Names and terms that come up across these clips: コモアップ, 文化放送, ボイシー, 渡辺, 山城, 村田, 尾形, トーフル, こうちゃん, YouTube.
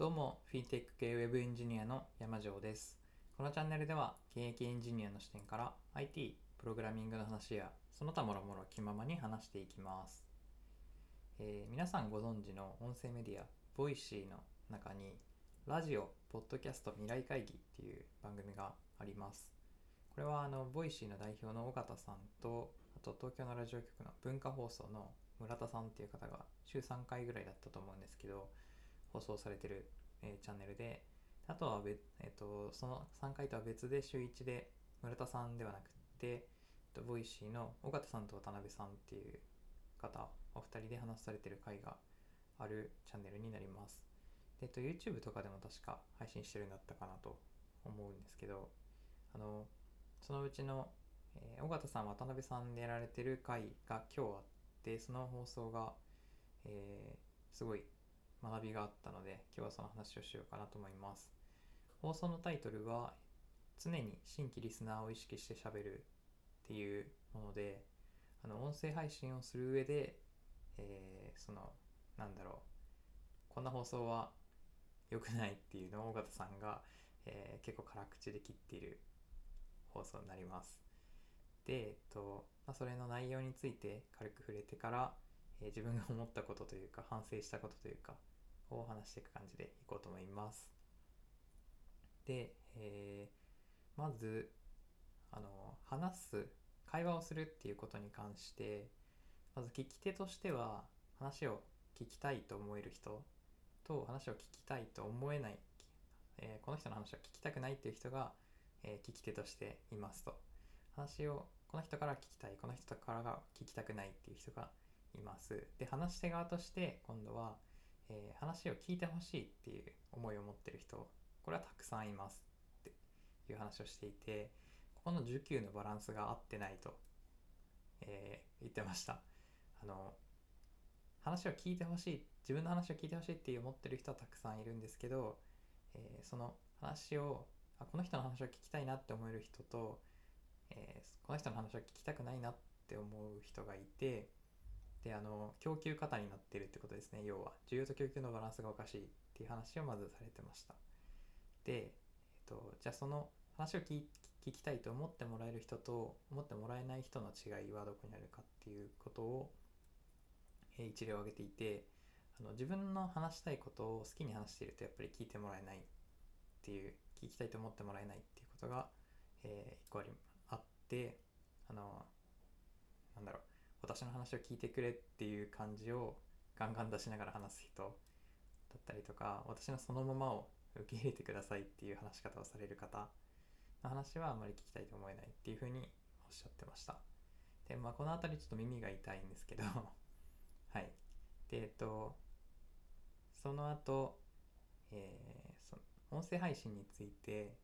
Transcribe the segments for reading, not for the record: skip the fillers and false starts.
どうも、フィンテック系ウェブエンジニアの山城です。このチャンネルでは、現役エンジニアの視点から IT、プログラミングの話や、その他もろもろ気ままに話していきます。皆さんご存知の音声メディア、ボイシーの中に、ラジオ、ポッドキャスト未来会議っていう番組があります。これはボイシーの代表の尾形さんと、あと東京のラジオ局の文化放送の村田さんっていう方が、週3回ぐらいだったと思うんですけど、放送されてる、チャンネルで、あとはその3回とは別で週1で村田さんではなくって、ボイシーの尾形さんと渡辺さんっていう方お二人で話されてる回があるチャンネルになります。YouTube とかでも確か配信してるんだったかなと思うんですけど、そのうちの、尾形さん渡辺さんでやられてる回が今日あって、その放送が、すごい学びがあったので、今日はその話をしようかなと思います。放送のタイトルは、常に新規リスナーを意識して喋るっていうもので、音声配信をする上で、こんな放送は良くないっていうのを尾形さんが、結構辛口で切っている放送になります。で、それの内容について軽く触れてから、自分が思ったことというか、反省したことというか、を話していく感じでいこうと思います。で、まず会話をするっていうことに関して、まず聞き手としては、話を聞きたいと思える人と、話を聞きたいと思えない、この人の話を聞きたくないっていう人が、聞き手としていますと。話をこの人から聞きたい、この人からが聞きたくないっていう人がいます。で、話し手側として今度は、話を聞いてほしいっていう思いを持ってる人、これはたくさんいますっていう話をしていて、ここの需給のバランスが合ってないと、言ってました。話を聞いてほしい、自分の話を聞いてほしいっていう思ってる人はたくさんいるんですけど、その話をこの人の話を聞きたいなって思える人と、この人の話を聞きたくないなって思う人がいて、で、供給過多になってるってことですね。要は需要と供給のバランスがおかしいっていう話をまずされてました。で、じゃあその話を聞きたいと思ってもらえる人と思ってもらえない人の違いはどこにあるかっていうことを、一例を挙げていて、自分の話したいことを好きに話していると、やっぱり聞いてもらえないっていう、聞きたいと思ってもらえないっていうことが、一個あって、私の話を聞いてくれっていう感じをガンガン出しながら話す人だったりとか、私のそのままを受け入れてくださいっていう話し方をされる方の話はあまり聞きたいと思えないっていうふうにおっしゃってました。で、このあたりちょっと耳が痛いんですけどはい。で、その後、音声配信について、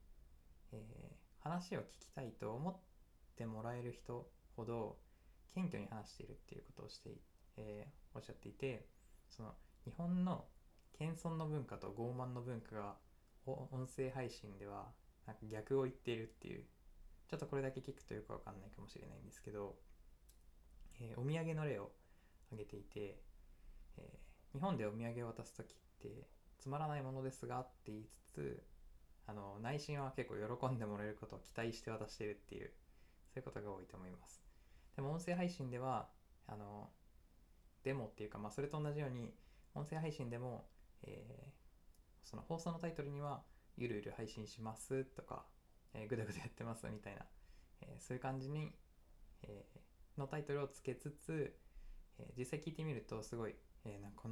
話を聞きたいと思ってもらえる人ほど謙虚に話しているっていうことをおっしゃっていて、その日本の謙遜の文化と傲慢の文化が音声配信ではなんか逆を言っているっていう、ちょっとこれだけ聞くとよくわかんないかもしれないんですけど、お土産の例を挙げていて、日本でお土産を渡すときってつまらないものですがって言いつつ、内心は結構喜んでもらえることを期待して渡しているっていう、そういうことが多いと思います。でも音声配信では、でもっていうか、それと同じように、音声配信でも、その放送のタイトルには、ゆるゆる配信しますとか、ぐだぐだやってますみたいな、そういう感じに、のタイトルをつけつつ、実際聞いてみると、すごい、自分こ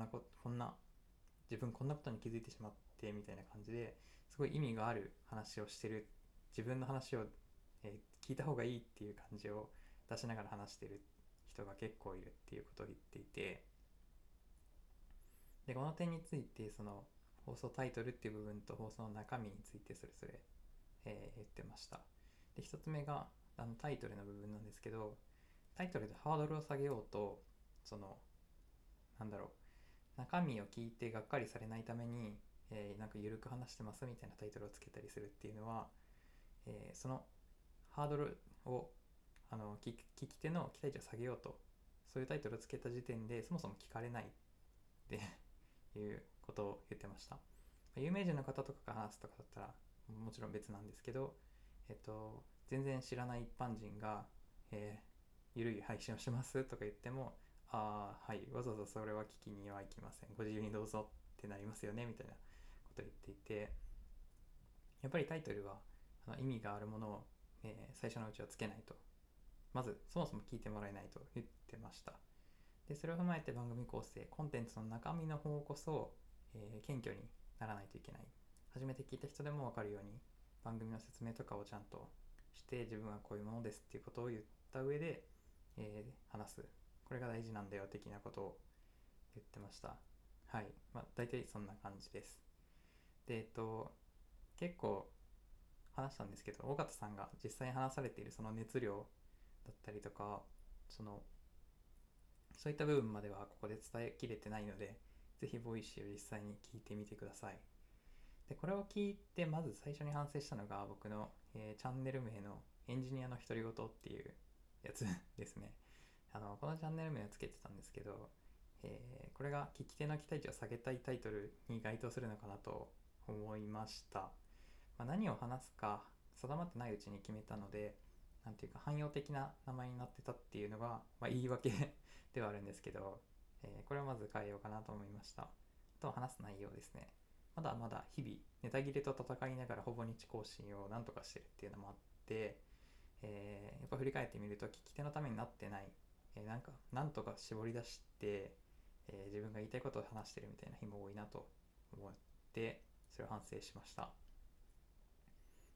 んなことに気づいてしまってみたいな感じで、すごい意味がある話をしてる、自分の話を、聞いた方がいいっていう感じを、出しながら話している人が結構いるっていうことを言っていて、でこの点について、その放送タイトルっていう部分と放送の中身についてそれぞれ、言ってました。で、一つ目がタイトルの部分なんですけど、タイトルでハードルを下げようと、中身を聞いてがっかりされないために、緩く話してますみたいなタイトルをつけたりするっていうのは、そのハードルを聞き手の期待値を下げようと、そういうタイトルをつけた時点でそもそも聞かれないっていうことを言ってました。有名人の方とかが話すとかだったらもちろん別なんですけど、全然知らない一般人が、ゆるい配信をしますとか言っても、ああはい、わざわざそれは聞きにはいきません、ご自由にどうぞってなりますよねみたいなことを言っていて、やっぱりタイトルは意味があるものを、最初のうちはつけないと、まずそもそも聞いてもらえないと言ってました。でそれを踏まえて番組構成、コンテンツの中身の方こそ、謙虚にならないといけない、初めて聞いた人でも分かるように番組の説明とかをちゃんとして、自分はこういうものですっていうことを言った上で、話す、これが大事なんだよ的なことを言ってました。はい、まあ、大体そんな感じです。で結構話したんですけど、尾形さんが実際に話されているその熱量だったりとか、そういった部分まではここで伝えきれてないので、ぜひボイシーを実際に聞いてみてください。でこれを聞いてまず最初に反省したのが、僕の、チャンネル名のエンジニアの独り言っていうやつですね。このチャンネル名をつけてたんですけど、これが聞き手の期待値を下げたいタイトルに該当するのかなと思いました。まあ、何を話すか定まってないうちに決めたので、なんていうか汎用的な名前になってたっていうのが、まあ、言い訳ではあるんですけど、これをまず変えようかなと思いました。あとは話す内容ですね。まだまだ日々ネタ切れと戦いながらほぼ日更新をなんとかしてるっていうのもあって、やっぱ振り返ってみると聞き手のためになってない、なんとか絞り出して、自分が言いたいことを話してるみたいな日も多いなと思って、それを反省しました。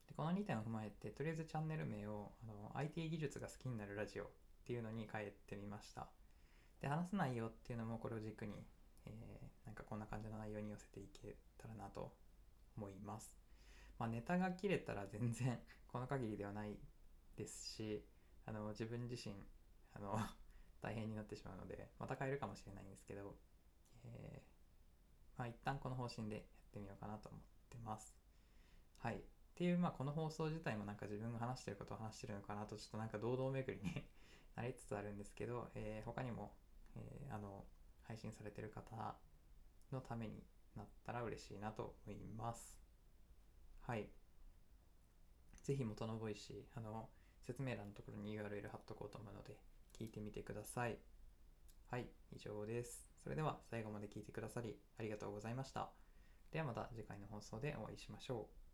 でこの2点を踏まえて、とりあえずチャンネル名をIT 技術が好きになるラジオっていうのに変えてみました。で話す内容っていうのもこれを軸に、なんかこんな感じの内容に寄せていけたらなと思います。まあ、ネタが切れたら全然この限りではないですし、自分自身大変になってしまうので、また変えるかもしれないんですけど、まあ、一旦この方針でやってみようかなと思ってます。はい、っていう、まあ、この放送自体もなんか自分が話してることを話してるのかなと、ちょっとなんか堂々巡りになりつつあるんですけど、他にも、配信されてる方のためになったら嬉しいなと思います。はい、ぜひ元のボイシー、説明欄のところに URL 貼っとこうと思うので聞いてみてください。はい、以上です。それでは最後まで聞いてくださりありがとうございました。ではまた次回の放送でお会いしましょう。